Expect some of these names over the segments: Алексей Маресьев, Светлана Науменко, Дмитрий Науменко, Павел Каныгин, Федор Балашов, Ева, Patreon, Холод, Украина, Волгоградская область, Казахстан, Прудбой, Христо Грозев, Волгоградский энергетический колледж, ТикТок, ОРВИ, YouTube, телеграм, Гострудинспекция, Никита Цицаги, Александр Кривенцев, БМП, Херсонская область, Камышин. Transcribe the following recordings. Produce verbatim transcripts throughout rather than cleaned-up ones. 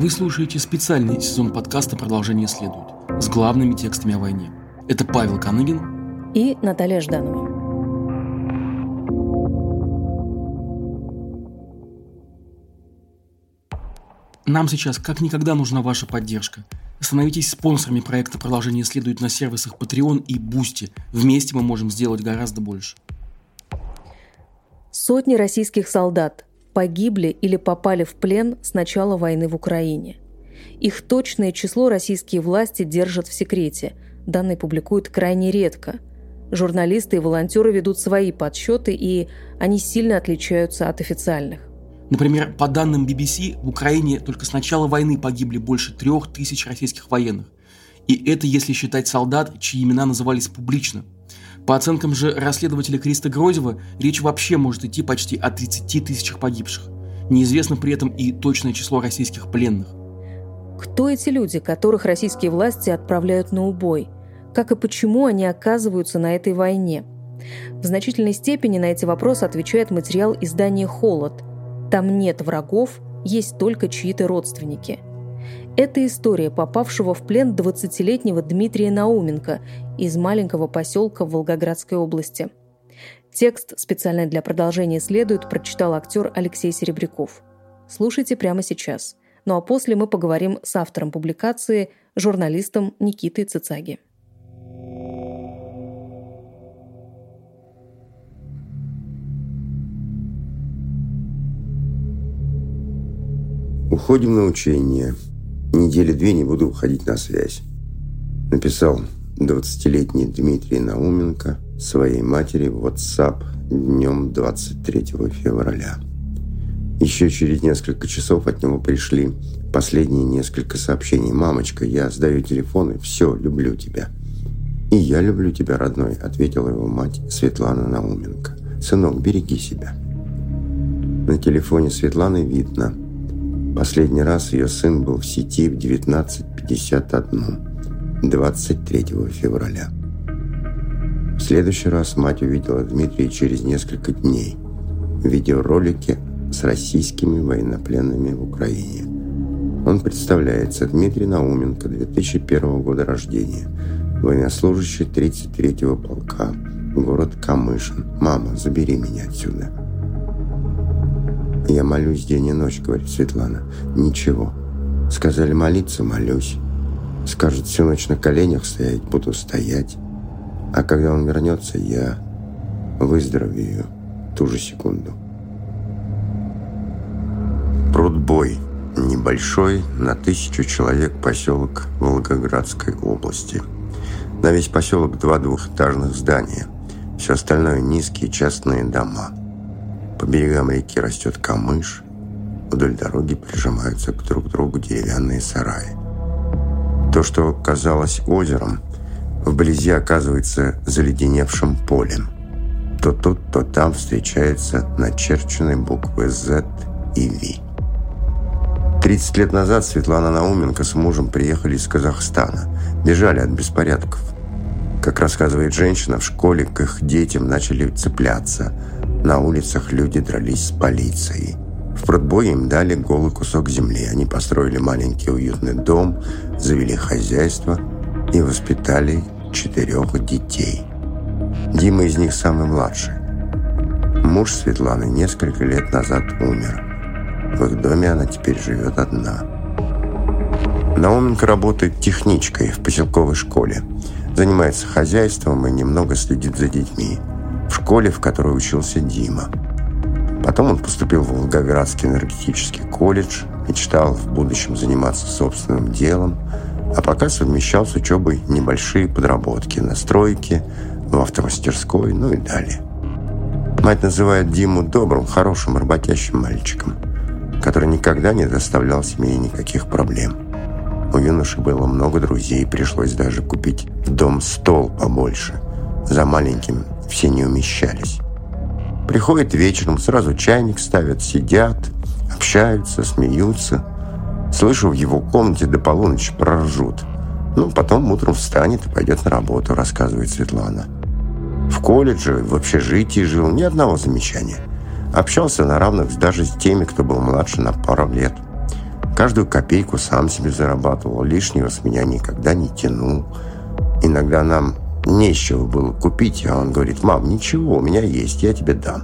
Вы слушаете специальный сезон подкаста «Продолжение следует» с главными текстами о войне. Это Павел Каныгин и Наталья Жданова. Нам сейчас как никогда нужна ваша поддержка. Становитесь спонсорами проекта «Продолжение следует» на сервисах Patreon и Boosty. Вместе мы можем сделать гораздо больше. Сотни российских солдат погибли или попали в плен с начала войны в Украине. Их точное число российские власти держат в секрете. Данные публикуют крайне редко. Журналисты и волонтеры ведут свои подсчеты, и они сильно отличаются от официальных. Например, по данным би би си, в Украине только с начала войны погибли больше трех тысяч российских военных. И это если считать солдат, чьи имена назывались публично. По оценкам же расследователя Христа Грозева, речь вообще может идти почти о тридцати тысячах погибших. Неизвестно при этом и точное число российских пленных. Кто эти люди, которых российские власти отправляют на убой? Как и почему они оказываются на этой войне? В значительной степени на эти вопросы отвечает материал издания «Холод». Там нет врагов, есть только чьи-то родственники. Это история попавшего в плен двадцатилетнего Дмитрия Науменко из маленького поселка в Волгоградской области. Текст специально для «Продолжения следует» прочитал актер Алексей Серебряков. Слушайте прямо сейчас. Ну а после мы поговорим с автором публикации, журналистом Никитой Цицаги. Уходим на учение. Недели две не буду выходить на связь. Написал двадцатилетний Дмитрий Науменко своей матери в WhatsApp днем двадцать третьего февраля. Еще через несколько часов от него пришли последние несколько сообщений. «Мамочка, я сдаю телефон и все, люблю тебя». «И я люблю тебя, родной», — ответила его мать Светлана Науменко. «Сынок, береги себя». На телефоне Светланы видно. Последний раз ее сын был в сети в девятнадцать пятьдесят один, двадцать третьего февраля. В следующий раз мать увидела Дмитрия через несколько дней в видеоролике с российскими военнопленными в Украине. Он представляется: Дмитрий Науменко, две тысячи первого года рождения, военнослужащий тридцать третьего полка, город Камышин. «Мама, забери меня отсюда». «Я молюсь день и ночь», — говорит Светлана. «Ничего. Сказали молиться, молюсь. Скажет, всю ночь на коленях стоять, буду стоять. А когда он вернется, я выздоровею ту же секунду». Прудбой. Небольшой, на тысячу человек поселок Волгоградской области. На весь поселок два двухэтажных здания. Все остальное низкие частные дома. По берегам реки растет камыш, вдоль дороги прижимаются к друг другу деревянные сараи. То, что казалось озером, вблизи оказывается заледеневшим полем. То тут, то там встречаются начерченные буквы «З» и «В». тридцать лет назад Светлана Науменко с мужем приехали из Казахстана, бежали от беспорядков. Как рассказывает женщина, в школе к их детям начали цепляться. На улицах люди дрались с полицией. В Прудбое им дали голый кусок земли. Они построили маленький уютный дом, завели хозяйство и воспитали четырех детей. Дима из них самый младший. Муж Светланы несколько лет назад умер. В их доме она теперь живет одна. Науменко работает техничкой в поселковой школе. Занимается хозяйством и немного следит за детьми. В школе, в которой учился Дима. Потом он поступил в Волгоградский энергетический колледж, мечтал в будущем заниматься собственным делом, а пока совмещал с учебой небольшие подработки на стройке, в автомастерской, ну и далее. Мать называет Диму добрым, хорошим, работящим мальчиком, который никогда не доставлял семье никаких проблем. У юноши было много друзей, пришлось даже купить в дом стол побольше. За маленьким все не умещались. Приходят вечером, сразу чайник ставят, сидят, общаются, смеются. Слышу, в его комнате до полуночи проржут. Ну, потом утром встанет и пойдет на работу, рассказывает Светлана. В колледже, в общежитии жил, ни одного замечания. Общался на равных даже с теми, кто был младше на пару лет. Каждую копейку сам себе зарабатывал, лишнего с меня никогда не тянул. Иногда нам нечего было купить, а он говорит: «Мам, ничего, у меня есть, я тебе дам».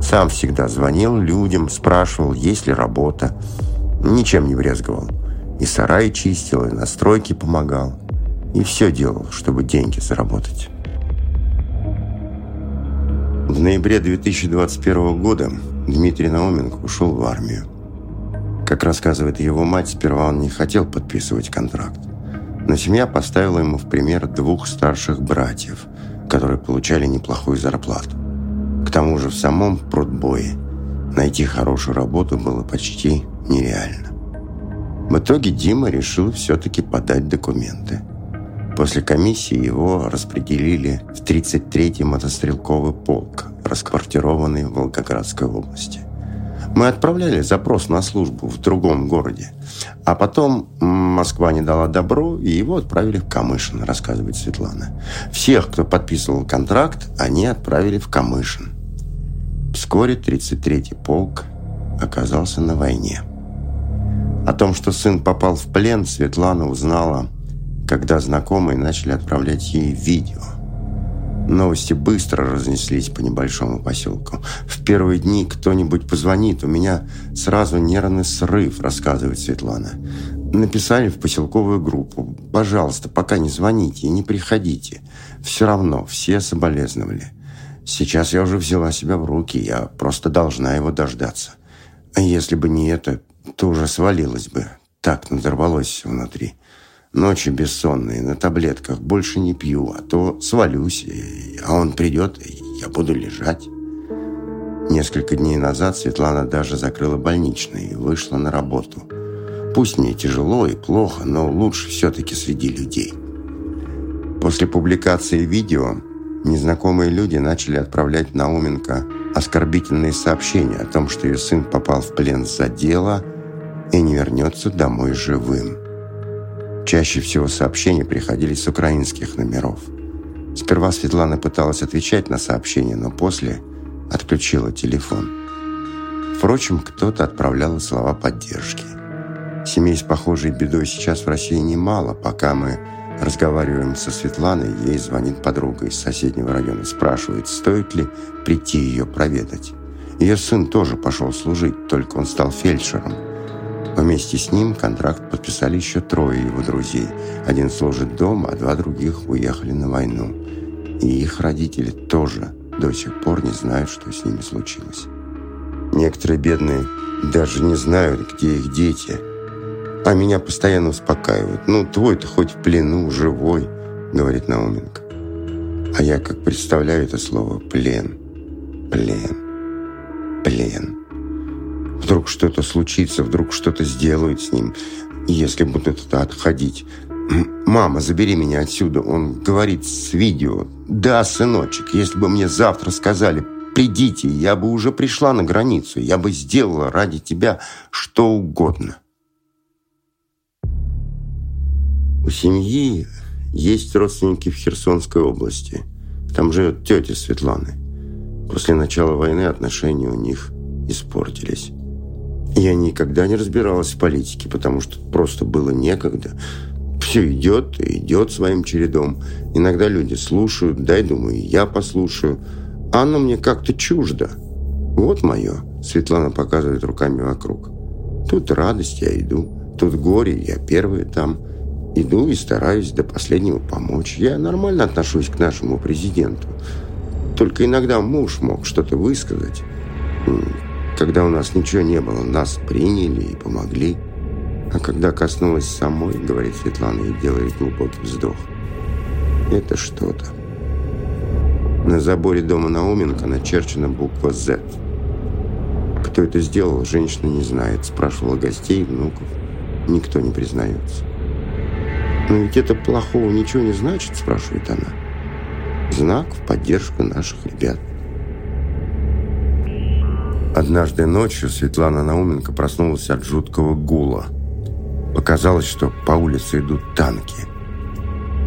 Сам всегда звонил людям, спрашивал, есть ли работа. Ничем не брезговал. И сарай чистил, и на стройке помогал. И все делал, чтобы деньги заработать. В ноябре две тысячи двадцать первого года Дмитрий Науменко ушел в армию. Как рассказывает его мать, сперва он не хотел подписывать контракт. Но семья поставила ему в пример двух старших братьев, которые получали неплохую зарплату. К тому же в самом Прудбое найти хорошую работу было почти нереально. В итоге Дима решил все-таки подать документы. После комиссии его распределили в тридцать третий мотострелковый полк, расквартированный в Волгоградской области. Мы отправляли запрос на службу в другом городе, а потом Москва не дала добро, и его отправили в Камышин, рассказывает Светлана. Всех, кто подписывал контракт, они отправили в Камышин. Вскоре тридцать третий полк оказался на войне. О том, что сын попал в плен, Светлана узнала, когда знакомые начали отправлять ей видео. Новости быстро разнеслись по небольшому поселку. В первые дни кто-нибудь позвонит, у меня сразу нервный срыв, рассказывает Светлана. Написали в поселковую группу: пожалуйста, пока не звоните и не приходите. Все равно все соболезновали. Сейчас я уже взяла себя в руки, я просто должна его дождаться. А если бы не это, то уже свалилась бы. Так надорвалось внутри. Ночи бессонные, на таблетках, больше не пью, а то свалюсь, а он придет, и я буду лежать. Несколько дней назад Светлана даже закрыла больничный и вышла на работу. Пусть мне тяжело и плохо, но лучше все-таки среди людей. После публикации видео незнакомые люди начали отправлять Науменко оскорбительные сообщения о том, что ее сын попал в плен за дело и не вернется домой живым. Чаще всего сообщения приходили с украинских номеров. Сперва Светлана пыталась отвечать на сообщения, но после отключила телефон. Впрочем, кто-то отправлял слова поддержки. Семей с похожей бедой сейчас в России немало. Пока мы разговариваем со Светланой, ей звонит подруга из соседнего района, спрашивает, стоит ли прийти ее проведать. Ее сын тоже пошел служить, только он стал фельдшером. Вместе с ним контракт подписали еще трое его друзей. Один служит дома, а два других уехали на войну. И их родители тоже до сих пор не знают, что с ними случилось. Некоторые бедные даже не знают, где их дети. А меня постоянно успокаивают. «Ну, твой-то хоть в плену, живой», — говорит Науменко. А я как представляю это слово «плен», «плен», «плен». Вдруг что-то случится, вдруг что-то сделают с ним, если будут туда отходить. «Мама, забери меня отсюда», он говорит с видео. «Да, сыночек, если бы мне завтра сказали, придите, я бы уже пришла на границу, я бы сделала ради тебя что угодно». У семьи есть родственники в Херсонской области. Там живет тетя Светланы. После начала войны отношения у них испортились. Я никогда не разбиралась в политике, потому что просто было некогда. Все идет и идет своим чередом. Иногда люди слушают, дай, думаю, я послушаю. А оно мне как-то чуждо. Вот мое, Светлана показывает руками вокруг. Тут радость, я иду. Тут горе, я первая там. Иду и стараюсь до последнего помочь. Я нормально отношусь к нашему президенту. Только иногда муж мог что-то высказать. Когда у нас ничего не было, нас приняли и помогли. А когда коснулась самой, говорит Светлана и делает глубокий вздох. Это что-то. На заборе дома Науменко начерчена буква «З». Кто это сделал, женщина не знает. Спрашивала гостей, внуков. Никто не признается. «Но ведь это плохого ничего не значит?» – спрашивает она. «Знак в поддержку наших ребят». Однажды ночью Светлана Науменко проснулась от жуткого гула. Показалось, что по улице идут танки.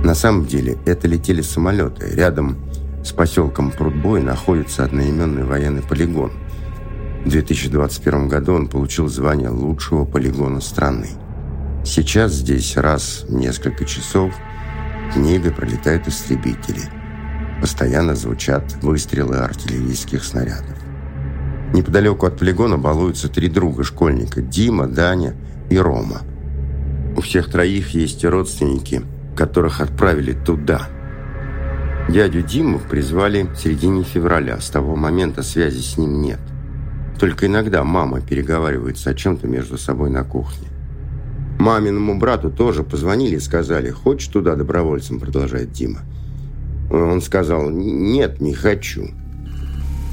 На самом деле это летели самолеты. Рядом с поселком Прудбой находится одноименный военный полигон. В две тысячи двадцать первом году он получил звание лучшего полиглона страны. Сейчас здесь раз в несколько часов в небе пролетают истребители. Постоянно звучат выстрелы артиллерийских снарядов. Неподалеку от полигона балуются три друга школьника – Дима, Даня и Рома. У всех троих есть родственники, которых отправили туда. Дядю Диму призвали в середине февраля. С того момента связи с ним нет. Только иногда мама переговаривается о чем-то между собой на кухне. Маминому брату тоже позвонили и сказали: «Хочешь туда добровольцем?» – продолжает Дима. Он сказал: «Нет, не хочу».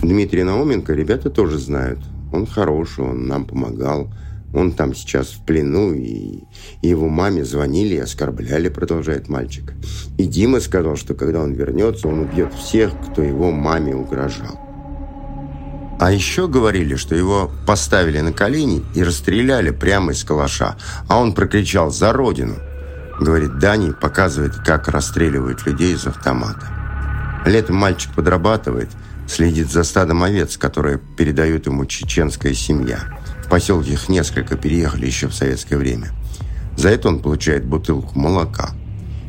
Дмитрия Науменко ребята тоже знают. Он хороший, он нам помогал. Он там сейчас в плену, и его маме звонили и оскорбляли, продолжает мальчик. И Дима сказал, что когда он вернется, он убьет всех, кто его маме угрожал. А еще говорили, что его поставили на колени и расстреляли прямо из калаша. А он прокричал: «За родину!», говорит Дани, показывает, как расстреливают людей из автомата. Летом мальчик подрабатывает, следит за стадом овец, которые передают ему чеченская семья. В поселке их несколько, переехали еще в советское время. За это он получает бутылку молока.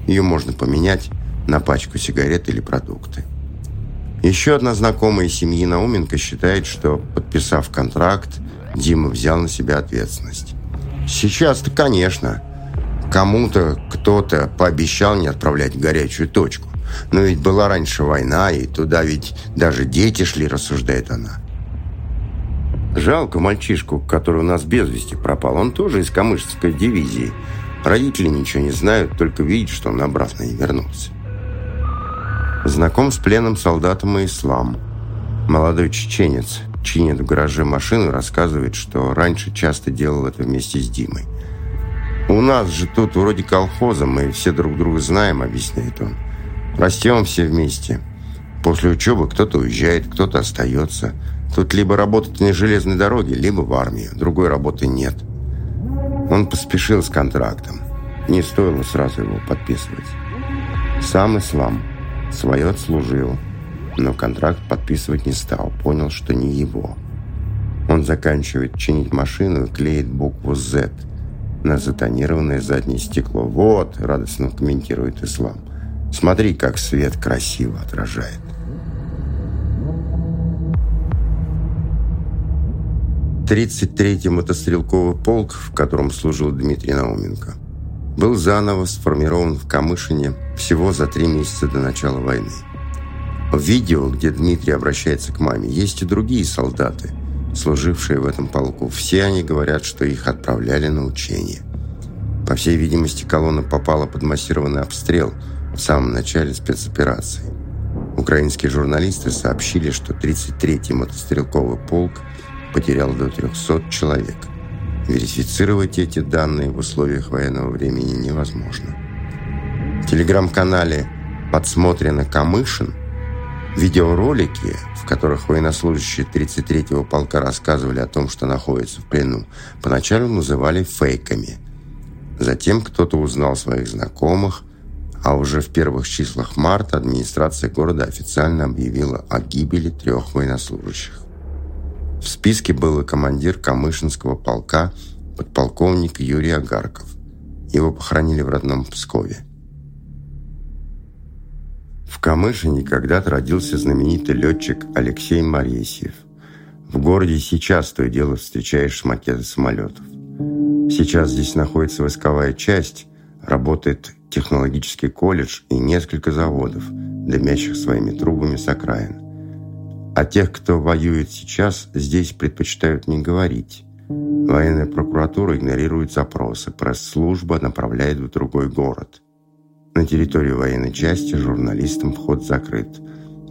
Ее можно поменять на пачку сигарет или продукты. Еще одна знакомая семьи Науменко считает, что, подписав контракт, Дима взял на себя ответственность. Сейчас-то, конечно, кому-то кто-то пообещал не отправлять в горячую точку. Но ведь была раньше война, и туда ведь даже дети шли, рассуждает она. Жалко мальчишку, который у нас без вести пропал. Он тоже из камышинской дивизии. Родители ничего не знают, только видят, что он обратно и вернулся. Знаком с пленным солдатом и Ислам. Молодой чеченец чинит в гараже машину и рассказывает, что раньше часто делал это вместе с Димой. «У нас же тут вроде колхоза, мы все друг друга знаем», — объясняет он. «Растем все вместе. После учебы кто-то уезжает, кто-то остается. Тут либо работать на железной дороге, либо в армии. Другой работы нет». Он поспешил с контрактом. Не стоило сразу его подписывать. Сам Ислам свое отслужил, но контракт подписывать не стал. Понял, что не его. Он заканчивает чинить машину и клеит букву «зет» на затонированное заднее стекло. «Вот», — радостно комментирует Ислам, «смотри, как свет красиво отражает». тридцать третий мотострелковый полк, в котором служил Дмитрий Науменко, был заново сформирован в Камышине всего за три месяца до начала войны. В видео, где Дмитрий обращается к маме, есть и другие солдаты, служившие в этом полку. Все они говорят, что их отправляли на учения. По всей видимости, колонна попала под массированный обстрел в самом начале спецоперации. Украинские журналисты сообщили, что тридцать третий мотострелковый полк потерял до трехсот человек. Верифицировать эти данные в условиях военного времени невозможно. В телеграм-канале «Подсмотрено Камышин» видеоролики, в которых военнослужащие тридцать третьего полка рассказывали о том, что находятся в плену, поначалу называли фейками. Затем кто-то узнал своих знакомых, а уже в первых числах марта администрация города официально объявила о гибели трех военнослужащих. В списке был и командир Камышинского полка, подполковник Юрий Агарков. Его похоронили в родном Пскове. В Камышине когда-то родился знаменитый летчик Алексей Маресьев. В городе сейчас то и дело встречаешь макеты самолетов. Сейчас здесь находится войсковая часть, работает технологический колледж и несколько заводов, дымящих своими трубами с окраин. О тех, кто воюет сейчас, здесь предпочитают не говорить. Военная прокуратура игнорирует запросы, пресс-служба направляет в другой город. На территорию военной части журналистам вход закрыт.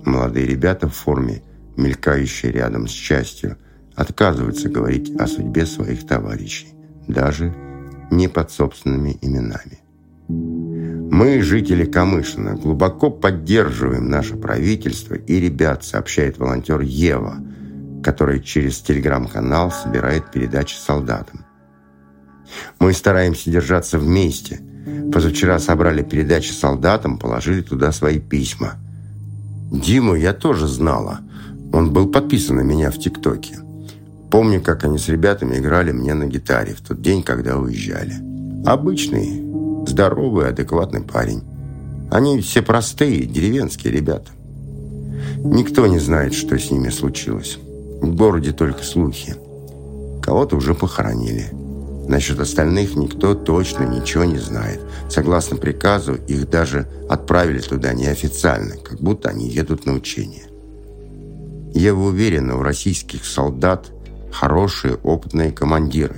Молодые ребята в форме, мелькающие рядом с частью, отказываются говорить о судьбе своих товарищей, даже не под собственными именами. «Мы, жители Камышина, глубоко поддерживаем наше правительство и ребят», сообщает волонтер Ева, который через телеграм-канал собирает передачи солдатам. «Мы стараемся держаться вместе. Позавчера собрали передачи солдатам, положили туда свои письма. Диму я тоже знала. Он был подписан на меня в ТикТоке. Помню, как они с ребятами играли мне на гитаре в тот день, когда уезжали. Обычный, здоровый, адекватный парень. Они все простые, деревенские ребята. Никто не знает, что с ними случилось. В городе только слухи. Кого-то уже похоронили. Насчет остальных никто точно ничего не знает. Согласно приказу, их даже отправили туда неофициально, как будто они едут на учение. Ева уверена, у российских солдат хорошие, опытные командиры.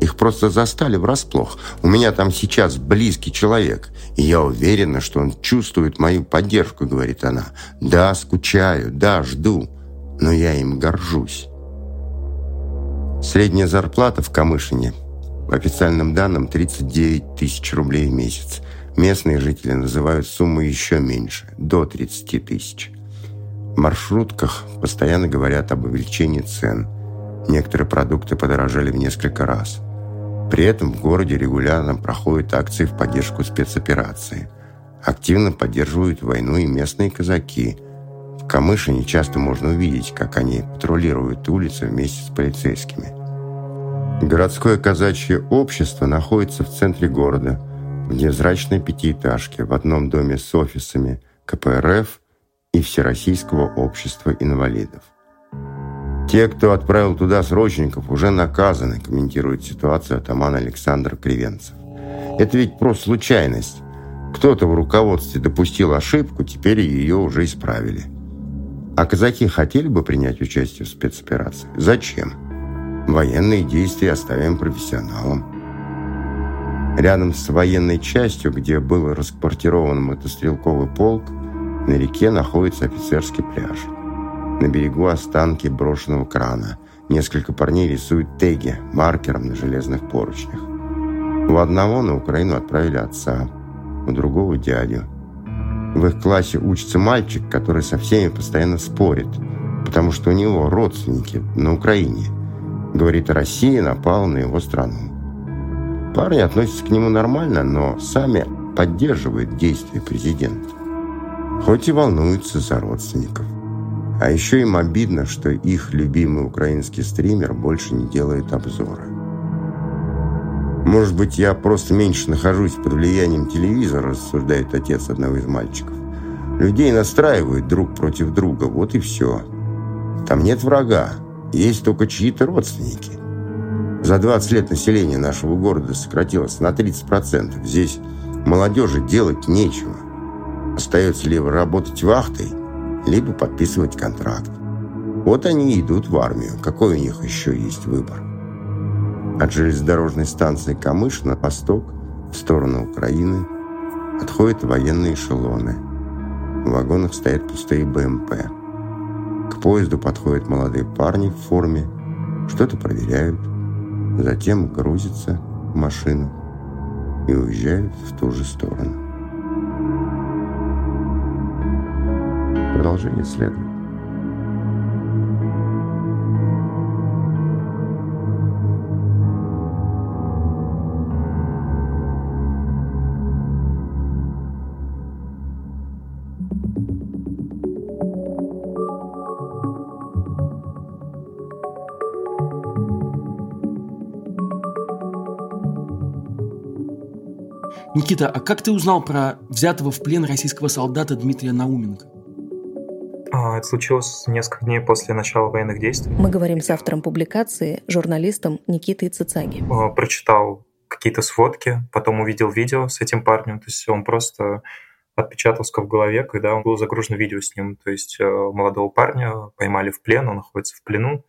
Их просто застали врасплох. У меня там сейчас близкий человек, и я уверена, что он чувствует мою поддержку, говорит она. Да, скучаю, да, жду, но я им горжусь. Средняя зарплата в Камышине, по официальным данным, тридцать девять тысяч рублей в месяц. Местные жители называют сумму еще меньше, до тридцать тысяч. В маршрутках постоянно говорят об увеличении цен. Некоторые продукты подорожали в несколько раз. При этом в городе регулярно проходят акции в поддержку спецоперации. Активно поддерживают войну и местные казаки. В Камышине часто можно увидеть, как они патрулируют улицы вместе с полицейскими. Городское казачье общество находится в центре города, в невзрачной пятиэтажке, в одном доме с офисами ка пэ эр эф и Всероссийского общества инвалидов. «Те, кто отправил туда срочников, уже наказаны», комментирует ситуацию атаман Александр Кривенцев. «Это ведь просто случайность. Кто-то в руководстве допустил ошибку, теперь ее уже исправили». А казаки хотели бы принять участие в спецоперации? Зачем? Военные действия оставим профессионалам. Рядом с военной частью, где был расквартирован мотострелковый полк, на реке находится офицерский пляж. На берегу останки брошенного крана. Несколько парней рисуют теги маркером на железных поручнях. У одного на Украину отправили отца, у другого дядю. В их классе учится мальчик, который со всеми постоянно спорит, потому что у него родственники на Украине. Говорит, Россия напала на его страну. Парни относятся к нему нормально, но сами поддерживают действия президента. Хоть и волнуются за родственников. А еще им обидно, что их любимый украинский стример больше не делает обзоры. «Может быть, я просто меньше нахожусь под влиянием телевизора», рассуждает отец одного из мальчиков. «Людей настраивают друг против друга, вот и все. Там нет врага, есть только чьи-то родственники. За двадцать лет население нашего города сократилось на тридцать процентов. Здесь молодежи делать нечего. Остается либо работать вахтой, либо подписывать контракт. Вот они и идут в армию. Какой у них еще есть выбор?» От железнодорожной станции Камышин на восток, в сторону Украины, отходят военные эшелоны. В вагонах стоят пустые бэ эм пэ. К поезду подходят молодые парни в форме, что-то проверяют, затем грузятся в машину и уезжают в ту же сторону. Продолжение следует. Никита, а как ты узнал про взятого в плен российского солдата Дмитрия Науменко? Это случилось несколько дней после начала военных действий. Мы говорим с автором публикации, журналистом Никитой Цицаги. Прочитал какие-то сводки, потом увидел видео с этим парнем. То есть он просто отпечатался в голове, когда он был загружен видео с ним. То есть молодого парня поймали в плен, он находится в плену.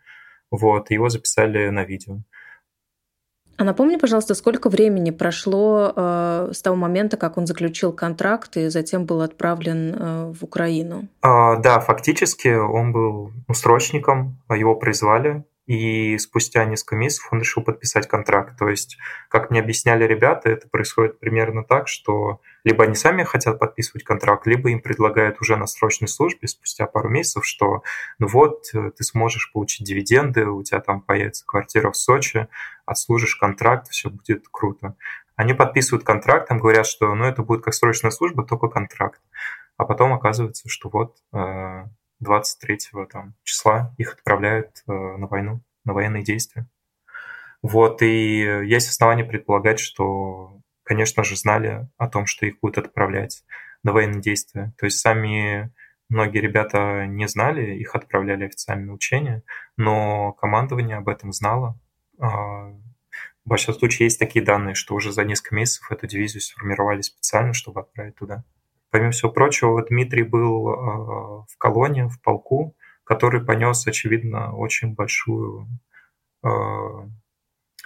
Вот, его записали на видео. А напомни, пожалуйста, сколько времени прошло э, с того момента, как он заключил контракт и затем был отправлен э, в Украину? А, да, фактически он был срочником, его призвали, и спустя несколько месяцев он решил подписать контракт. То есть, как мне объясняли ребята, это происходит примерно так, что либо они сами хотят подписывать контракт, либо им предлагают уже на срочной службе спустя пару месяцев, что ну вот, ты сможешь получить дивиденды, у тебя там появится квартира в Сочи, отслужишь контракт, все будет круто. Они подписывают контракт, им говорят, что ну, это будет как срочная служба, только контракт. А потом оказывается, что вот двадцать третьего там числа их отправляют на войну. на военные действия. Вот, и есть основания предполагать, что, конечно же, знали о том, что их будут отправлять на военные действия. То есть сами многие ребята не знали, их отправляли официально на учения, но командование об этом знало. В большом случае есть такие данные, что уже за несколько месяцев эту дивизию сформировали специально, чтобы отправить туда. Помимо всего прочего, Дмитрий был в колонии, в полку, который понес, очевидно, очень большую...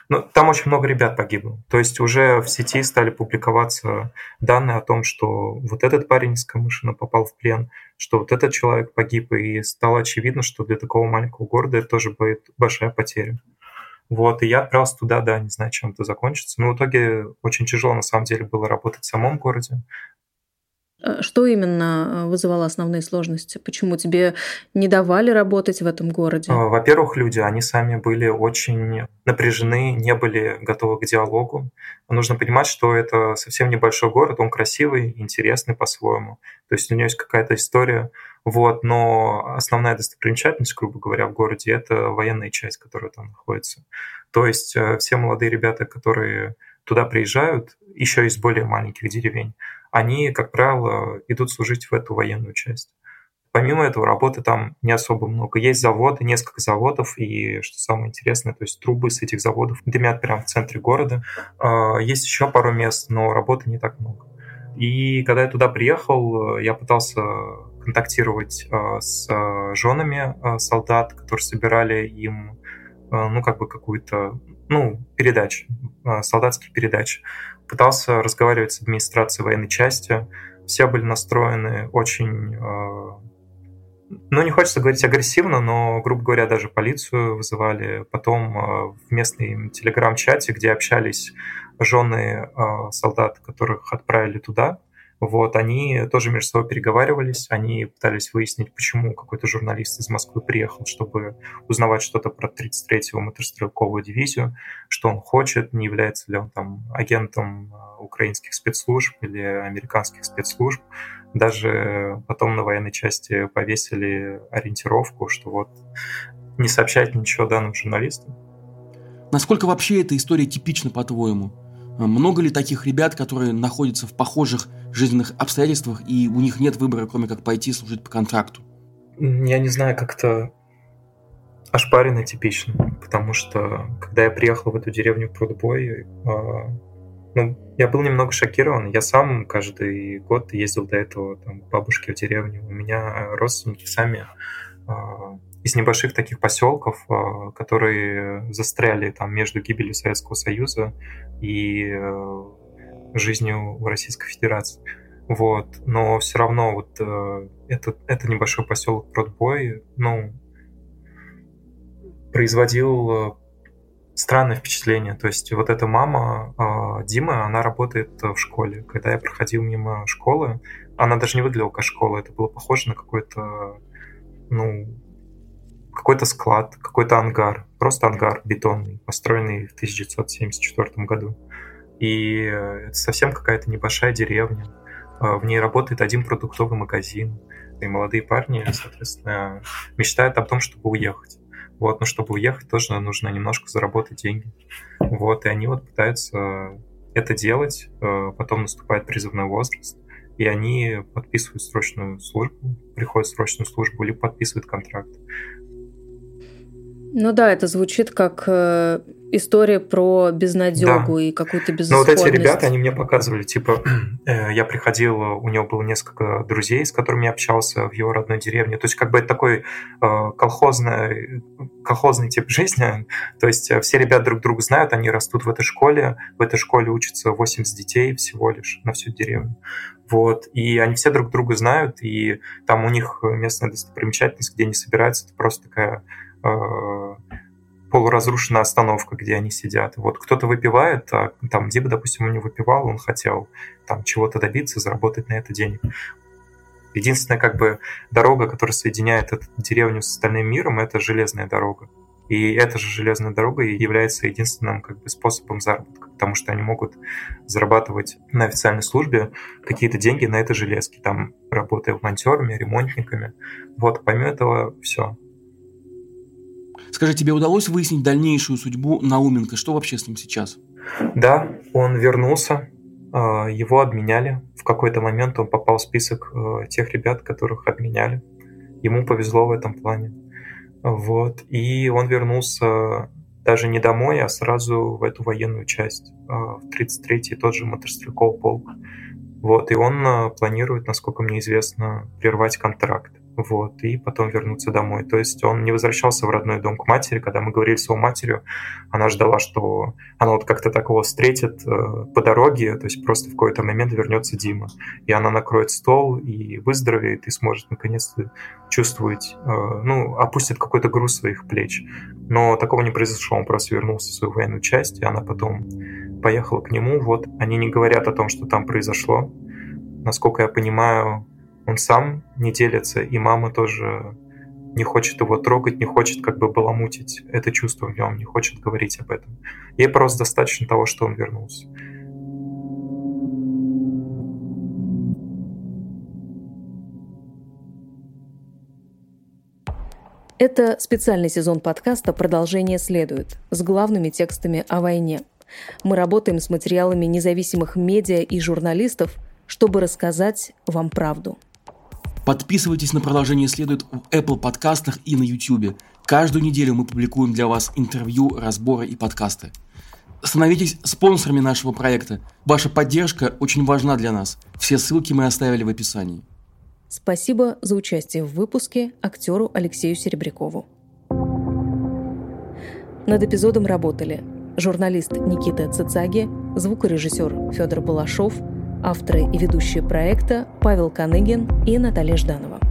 Ну, там очень много ребят погибло. То есть уже в сети стали публиковаться данные о том, что вот этот парень из Камышина попал в плен, что вот этот человек погиб, и стало очевидно, что для такого маленького города это тоже будет большая потеря. Вот, и я отправился туда, да, не знаю, чем это закончится. Но в итоге очень тяжело, на самом деле, было работать в самом городе. Что именно вызывало основные сложности? Почему тебе не давали работать в этом городе? Во-первых, люди, они сами были очень напряжены, не были готовы к диалогу. Нужно понимать, что это совсем небольшой город, он красивый, интересный по-своему. То есть у него есть какая-то история. Вот, но основная достопримечательность, грубо говоря, в городе – это военная часть, которая там находится. То есть все молодые ребята, которые туда приезжают, еще из более маленьких деревень, они, как правило, идут служить в эту военную часть. Помимо этого, работы там не особо много. Есть заводы, несколько заводов, и, что самое интересное, то есть трубы с этих заводов дымят прямо в центре города. Есть еще пару мест, но работы не так много. И когда я туда приехал, я пытался контактировать с женами солдат, которые собирали им, ну, как бы какую-то, ну, передачу, солдатские передачи. Пытался разговаривать с администрацией военной части. Все были настроены очень... Ну, не хочется говорить агрессивно, но, грубо говоря, даже полицию вызывали. Потом в местном телеграм-чате, где общались жены солдат, которых отправили туда, вот, они тоже между собой переговаривались, они пытались выяснить, почему какой-то журналист из Москвы приехал, чтобы узнавать что-то про тридцать третью мотострелковую дивизию, что он хочет, не является ли он там агентом украинских спецслужб или американских спецслужб. Даже потом на военной части повесили ориентировку, что вот не сообщать ничего данным журналистам. Насколько вообще эта история типична, по-твоему? Много ли таких ребят, которые находятся в похожих жизненных обстоятельствах, и у них нет выбора, кроме как пойти служить по контракту? Я не знаю, как-то ошпаренно типично, потому что, когда я приехал в эту деревню Прудбой, ну, я был немного шокирован. Я сам каждый год ездил до этого там, к бабушке в деревню. У меня родственники сами... из небольших таких поселков, которые застряли там между гибелью Советского Союза и жизнью в Российской Федерации. Вот. Но все равно вот этот, этот небольшой поселок Прудбой, ну, производил странное впечатление. То есть вот эта мама Димы, она работает в школе. Когда я проходил мимо школы, она даже не выглядела как школа, это было похоже на какой-то, ну, какой-то склад, какой-то ангар, просто ангар бетонный, построенный в тысяча девятьсот семьдесят четвёртом году. И это совсем какая-то небольшая деревня. В ней работает один продуктовый магазин. И молодые парни, соответственно, мечтают о том, чтобы уехать. Вот, но чтобы уехать, тоже нужно немножко заработать деньги. Вот, и они вот пытаются это делать. Потом наступает призывной возраст. И они подписывают срочную службу, приходят в срочную службу, либо подписывают контракт. Ну да, это звучит как э, история про безнадёгу, да, и какую-то безысходность. Но вот эти ребята, они мне показывали, типа, э, я приходил, у него было несколько друзей, с которыми я общался в его родной деревне. То есть как бы это такой э, колхозный, колхозный тип жизни. То есть все ребята друг друга знают, они растут в этой школе. В этой школе учатся восемьдесят детей всего лишь на всю деревню. Вот, и они все друг друга знают, и там у них местная достопримечательность, где они собираются, это просто такая... полуразрушенная остановка, где они сидят. Вот кто-то выпивает, а там Диба, допустим, он не выпивал, он хотел там чего-то добиться, заработать на это денег. Единственная как бы дорога, которая соединяет эту деревню с остальным миром, это железная дорога. И эта же железная дорога является единственным как бы способом заработка, потому что они могут зарабатывать на официальной службе какие-то деньги на этой железке, там работая волонтерами, ремонтниками. Вот, помимо этого, все. Скажи, тебе удалось выяснить дальнейшую судьбу Науменко? Что вообще с ним сейчас? Да, он вернулся. Его обменяли. В какой-то момент он попал в список тех ребят, которых обменяли. Ему повезло в этом плане. Вот. И он вернулся даже не домой, а сразу в эту военную часть, в тридцать третий тот же мотострелковый полк. Вот. И он планирует, насколько мне известно, прервать контракт. Вот, и потом вернуться домой. То есть он не возвращался в родной дом к матери. Когда мы говорили с его матерью, она ждала, что она вот как-то так его встретит по дороге, то есть просто в какой-то момент вернется Дима. И она накроет стол и выздоровеет, и сможет наконец-то чувствовать, ну, опустит какой-то груз своих плеч. Но такого не произошло. Он просто вернулся в свою военную часть, и она потом поехала к нему. Вот, они не говорят о том, что там произошло. Насколько я понимаю, он сам не делится, и мама тоже не хочет его трогать, не хочет как бы баламутить это чувство в нем, не хочет говорить об этом. Ей просто достаточно того, что он вернулся. Это специальный сезон подкаста «Продолжение следует» с главными текстами о войне. Мы работаем с материалами независимых медиа и журналистов, чтобы рассказать вам правду. Подписывайтесь на «Продолжение следует» в Apple подкастах и на YouTube. Каждую неделю мы публикуем для вас интервью, разборы и подкасты. Становитесь спонсорами нашего проекта. Ваша поддержка очень важна для нас. Все ссылки мы оставили в описании. Спасибо за участие в выпуске актеру Алексею Серебрякову. Над эпизодом работали журналист Никита Цицаги, звукорежиссер Федор Балашов, авторы и ведущие проекта Павел Каныгин и Наталья Жданова.